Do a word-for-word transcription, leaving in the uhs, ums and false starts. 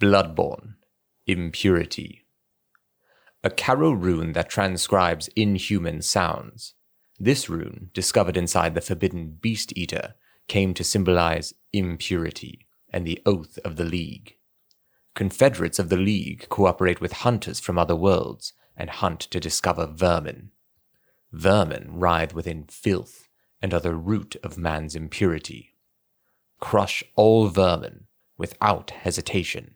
Bloodborne, impurity. A Karo rune that transcribes inhuman sounds. This rune, discovered inside the forbidden Beast Eater, came to symbolize impurity and the oath of the League. Confederates of the League cooperate with hunters from other worlds and hunt to discover vermin. Vermin writhe within filth and are the root of man's impurity. Crush all vermin without hesitation.